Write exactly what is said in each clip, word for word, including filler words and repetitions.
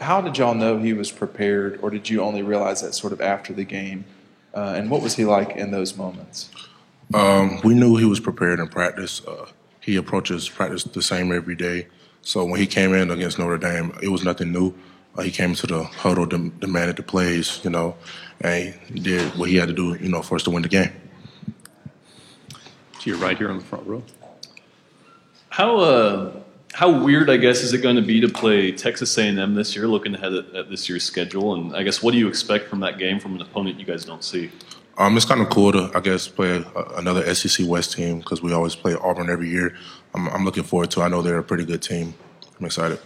how did y'all know he was prepared, or did you only realize that sort of after the game? Uh, and what was he like in those moments? Um, we knew he was prepared in practice. Uh, he approaches practice the same every day. So when he came in against Notre Dame, it was nothing new. Uh, he came to the huddle, dem- demanded the plays, you know, and he did what he had to do, you know, for us to win the game. So you're right here on the front row. How uh, how weird, I guess, is it going to be to play Texas A and M this year, looking ahead at, at this year's schedule? And I guess what do you expect from that game from an opponent you guys don't see? Um, it's kind of cool to, I guess, play a, another S E C West team because we always play Auburn every year. I'm, I'm looking forward to it. I know they're a pretty good team. I'm excited.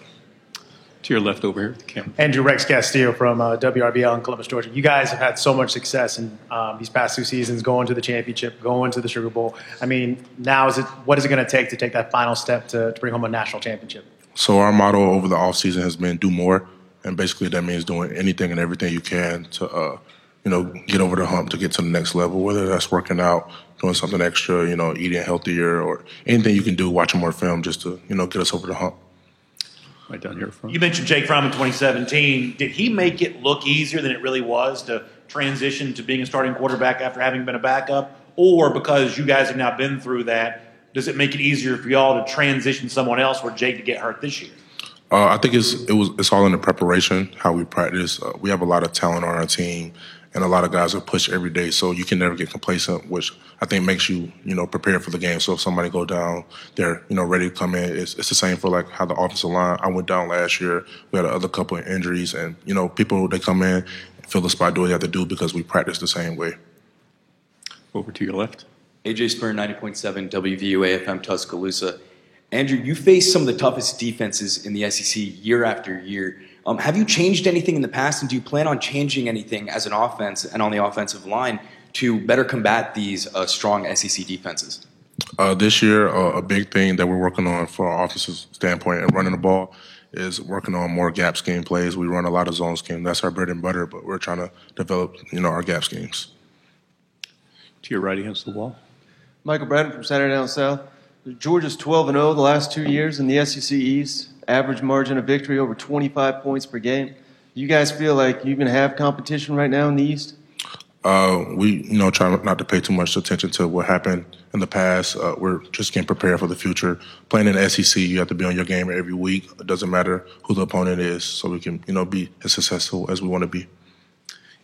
To your left over here, Cam. Andrew Rex Castillo from uh, W R B L in Columbus, Georgia. You guys have had so much success in um, these past two seasons, going to the championship, going to the Sugar Bowl. I mean, now is it? What is it going to take to take that final step to, to bring home a national championship? So our motto over the offseason has been do more, and basically that means doing anything and everything you can to uh, – you know, get over the hump to get to the next level, whether that's working out, doing something extra, you know, eating healthier or anything you can do, watching more film just to, you know, get us over the hump. Right down here. From. You mentioned Jake Fromm in twenty seventeen. Did he make it look easier than it really was to transition to being a starting quarterback after having been a backup? Or because you guys have now been through that, does it make it easier for y'all to transition someone else or Jake to get hurt this year? Uh, I think it's it was it's all in the preparation, how we practice. Uh, we have a lot of talent on our team. And a lot of guys are pushed every day, so you can never get complacent, which I think makes you, you know, prepared for the game. So if somebody go down, they're, you know, ready to come in. It's, it's the same for, like, how the offensive line. I went down last year. We had another couple of injuries. And, you know, people, they come in, fill the spot, do what they have to do because we practice the same way. Over to your left. A J Spur, ninety point seven, W V U A F M, Tuscaloosa. Andrew, you face some of the toughest defenses in the S E C year after year. Um, have you changed anything in the past, and do you plan on changing anything as an offense and on the offensive line to better combat these uh, strong S E C defenses? Uh, this year, uh, a big thing that we're working on from our offensive standpoint and running the ball is working on more gap scheme plays. We run a lot of zone scheme. That's our bread and butter, but we're trying to develop, you know, our gap schemes. To your right against the wall. Michael Braddon from Saturday Down South. Georgia's twelve and oh the last two years in the S E C East. Average margin of victory over twenty-five points per game. You guys feel like you even have competition right now in the East? Uh, we, you know, try not to pay too much attention to what happened in the past. Uh, we're just getting prepared for the future. Playing in the S E C, you have to be on your game every week. It doesn't matter who the opponent is, so we can, you know, be as successful as we want to be.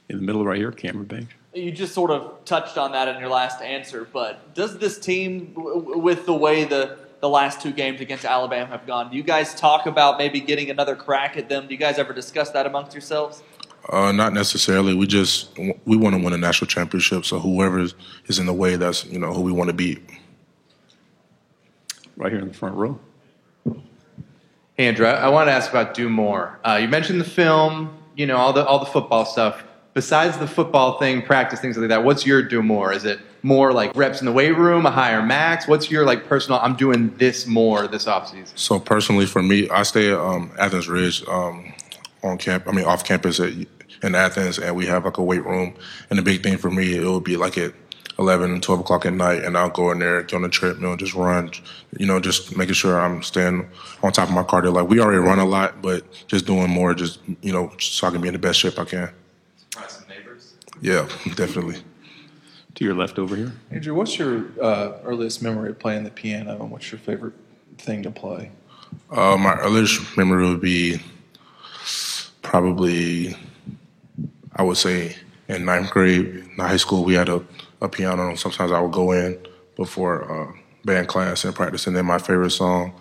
In the middle right here, Cameron Banks. You just sort of touched on that in your last answer, but does this team, w- with the way the, the last two games against Alabama have gone, do you guys talk about maybe getting another crack at them? Do you guys ever discuss that amongst yourselves? Uh, not necessarily. We just we want to win a national championship, so whoever is in the way, that's, you know, who we want to beat. Right here in the front row. Hey, Andrew, I want to ask about do more. Uh, you mentioned the film, you know, all the all the football stuff. Besides the football thing, practice, things like that, what's your do more? Is it more like reps in the weight room, a higher max? What's your, like, personal, I'm doing this more this offseason? So personally for me, I stay at um, Athens Ridge um, on camp. I mean off campus at, in Athens, and we have like a weight room. And the big thing for me, it would be like at eleven and twelve o'clock at night, and I'll go in there, get on the treadmill, just run, you know, just making sure I'm staying on top of my cardio. Like, we already run a lot, but just doing more, just, you know, so I can be in the best shape I can. Yeah, definitely. To your left over here. Andrew, what's your uh, earliest memory of playing the piano, and what's your favorite thing to play? Uh, my earliest memory would be probably, I would say, in ninth grade, in high school, we had a, a piano. Sometimes I would go in before uh, band class and practice, and then my favorite song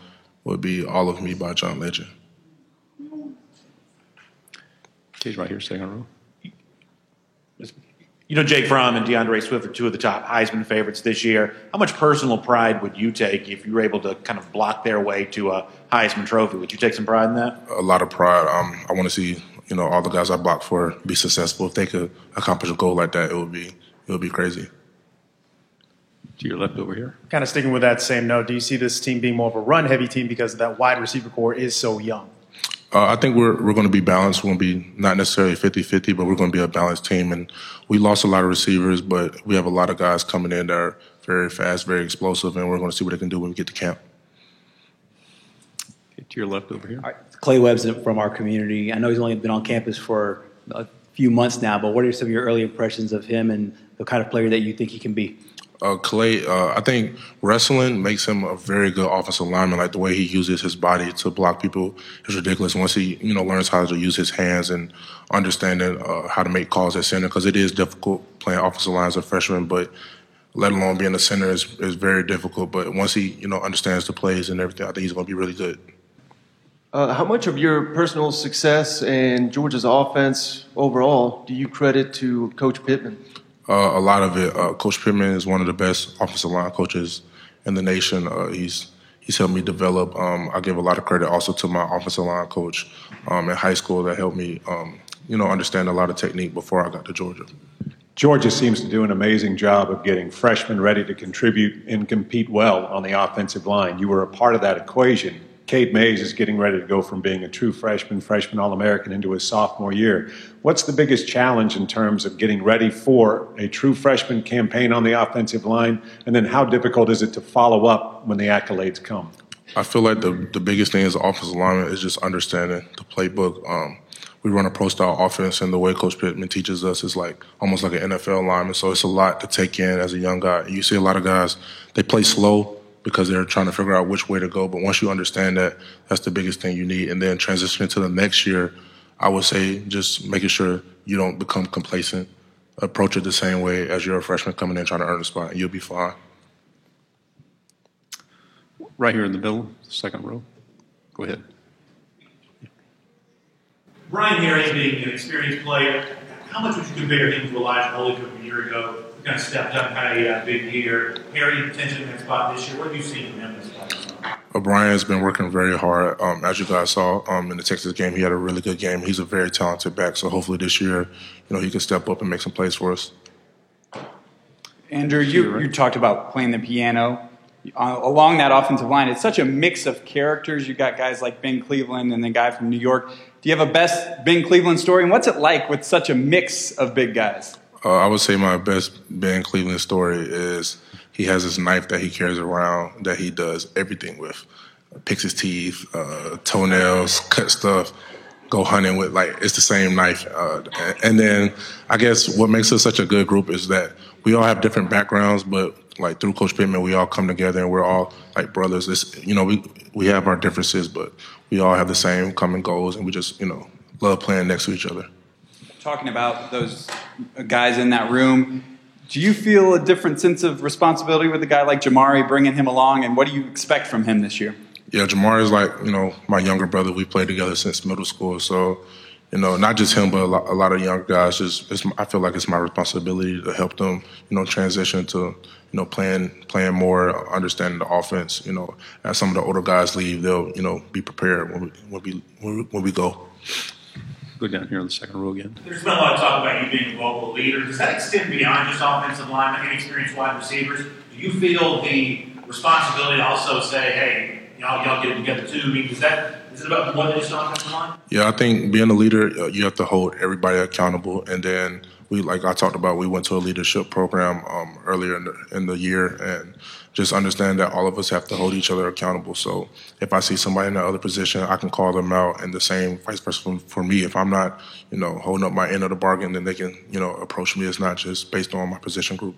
would be All of Me by John Legend. He's right here, second row. You know, Jake Fromm and DeAndre Swift are two of the top Heisman favorites this year. How much personal pride would you take if you were able to kind of block their way to a Heisman trophy? Would you take some pride in that? A lot of pride. Um, I want to see, you know, all the guys I blocked for be successful. If they could accomplish a goal like that, it would be it would be crazy. To your left over here. Kind of sticking with that same note, do you see this team being more of a run-heavy team because that wide receiver core is so young? Uh, I think we're we're going to be balanced. We're going to be not necessarily fifty-fifty, but we're going to be a balanced team. And we lost a lot of receivers, but we have a lot of guys coming in that are very fast, very explosive, and we're going to see what they can do when we get to camp. to your left over here. All right. Clay Webb's from our community. I know he's only been on campus for a few months now, but what are some of your early impressions of him and the kind of player that you think he can be? Uh, Clay, uh, I think wrestling makes him a very good offensive lineman. Like the way he uses his body to block people is ridiculous. Once he, you know, learns how to use his hands and understanding uh, how to make calls at center, because it is difficult playing offensive line as a freshman, but let alone being a center is, is very difficult. But once he, you know, understands the plays and everything, I think he's going to be really good. Uh, how much of your personal success and Georgia's offense overall do you credit to Coach Pittman? Uh, a lot of it. Uh, Coach Pittman is one of the best offensive line coaches in the nation. Uh, he's he's helped me develop. Um, I give a lot of credit also to my offensive line coach um, in high school that helped me, um, you know, understand a lot of technique before I got to Georgia. Georgia seems to do an amazing job of getting freshmen ready to contribute and compete well on the offensive line. You were a part of that equation. Cade Mays is getting ready to go from being a true freshman, freshman All-American, into his sophomore year. What's the biggest challenge in terms of getting ready for a true freshman campaign on the offensive line? And then how difficult is it to follow up when the accolades come? I feel like the, the biggest thing as an offensive lineman is just understanding the playbook. Um, we run a pro-style offense, and the way Coach Pittman teaches us is like almost like an N F L lineman. So it's a lot to take in as a young guy. You see a lot of guys, they play slow, because they're trying to figure out which way to go. But once you understand that, that's the biggest thing you need. And then transitioning to the next year, I would say just making sure you don't become complacent. Approach it the same way as you're a freshman coming in trying to earn a spot, and you'll be fine. Right here in the middle, second row. Go ahead. Brian Harris, being an experienced player, how much would you compare him to Elijah Holyfield a year ago? Kind of stepped up, kind of uh, been here. Harry, attention in that spot this year. What have you seen in him this spot? O'Brien's been working very hard. Um, as you guys saw um, in the Texas game, he had a really good game. He's a very talented back, so hopefully this year, you know, he can step up and make some plays for us. Andrew, you, you talked about playing the piano. Uh, along that offensive line, it's such a mix of characters. You got guys like Ben Cleveland and the guy from New York. Do you have a best Ben Cleveland story? And what's it like with such a mix of big guys? Uh, I would say my best Ben Cleveland story is he has this knife that he carries around that he does everything with. Picks his teeth, uh, toenails, cut stuff, go hunting with, like, it's the same knife. Uh, and then I guess what makes us such a good group is that we all have different backgrounds, but, like, through Coach Pittman, we all come together and we're all, like, brothers. It's, you know, we, we have our differences, but we all have the same common goals, and we just, you know, love playing next to each other. Talking about those guys in that room, do you feel a different sense of responsibility with a guy like Jamari, bringing him along, and what do you expect from him this year? Yeah, Jamari is like, you know, my younger brother. We played together since middle school. So, you know, not just him, but a lot, a lot of young guys. Just it's, I feel like it's my responsibility to help them, you know, transition to, you know, playing playing more, understanding the offense. You know, as some of the older guys leave, they'll, you know, be prepared when we, when we, when we, when we go. Go down here on the second row again. There's been a lot of talk about you being a vocal leader. Does that extend beyond just offensive linemen and experienced wide receivers? Do you feel the responsibility to also say, hey, y'all, y'all get together too? I mean, is that is it about more than just offensive line? Yeah, I think being a leader, you have to hold everybody accountable. And then we, like I talked about, we went to a leadership program um, earlier in the, in the year, and just understand that all of us have to hold each other accountable. So if I see somebody in that other position, I can call them out, and the same vice versa for me. If I'm not, you know, holding up my end of the bargain, then they can, you know, approach me. It's not just based on my position group.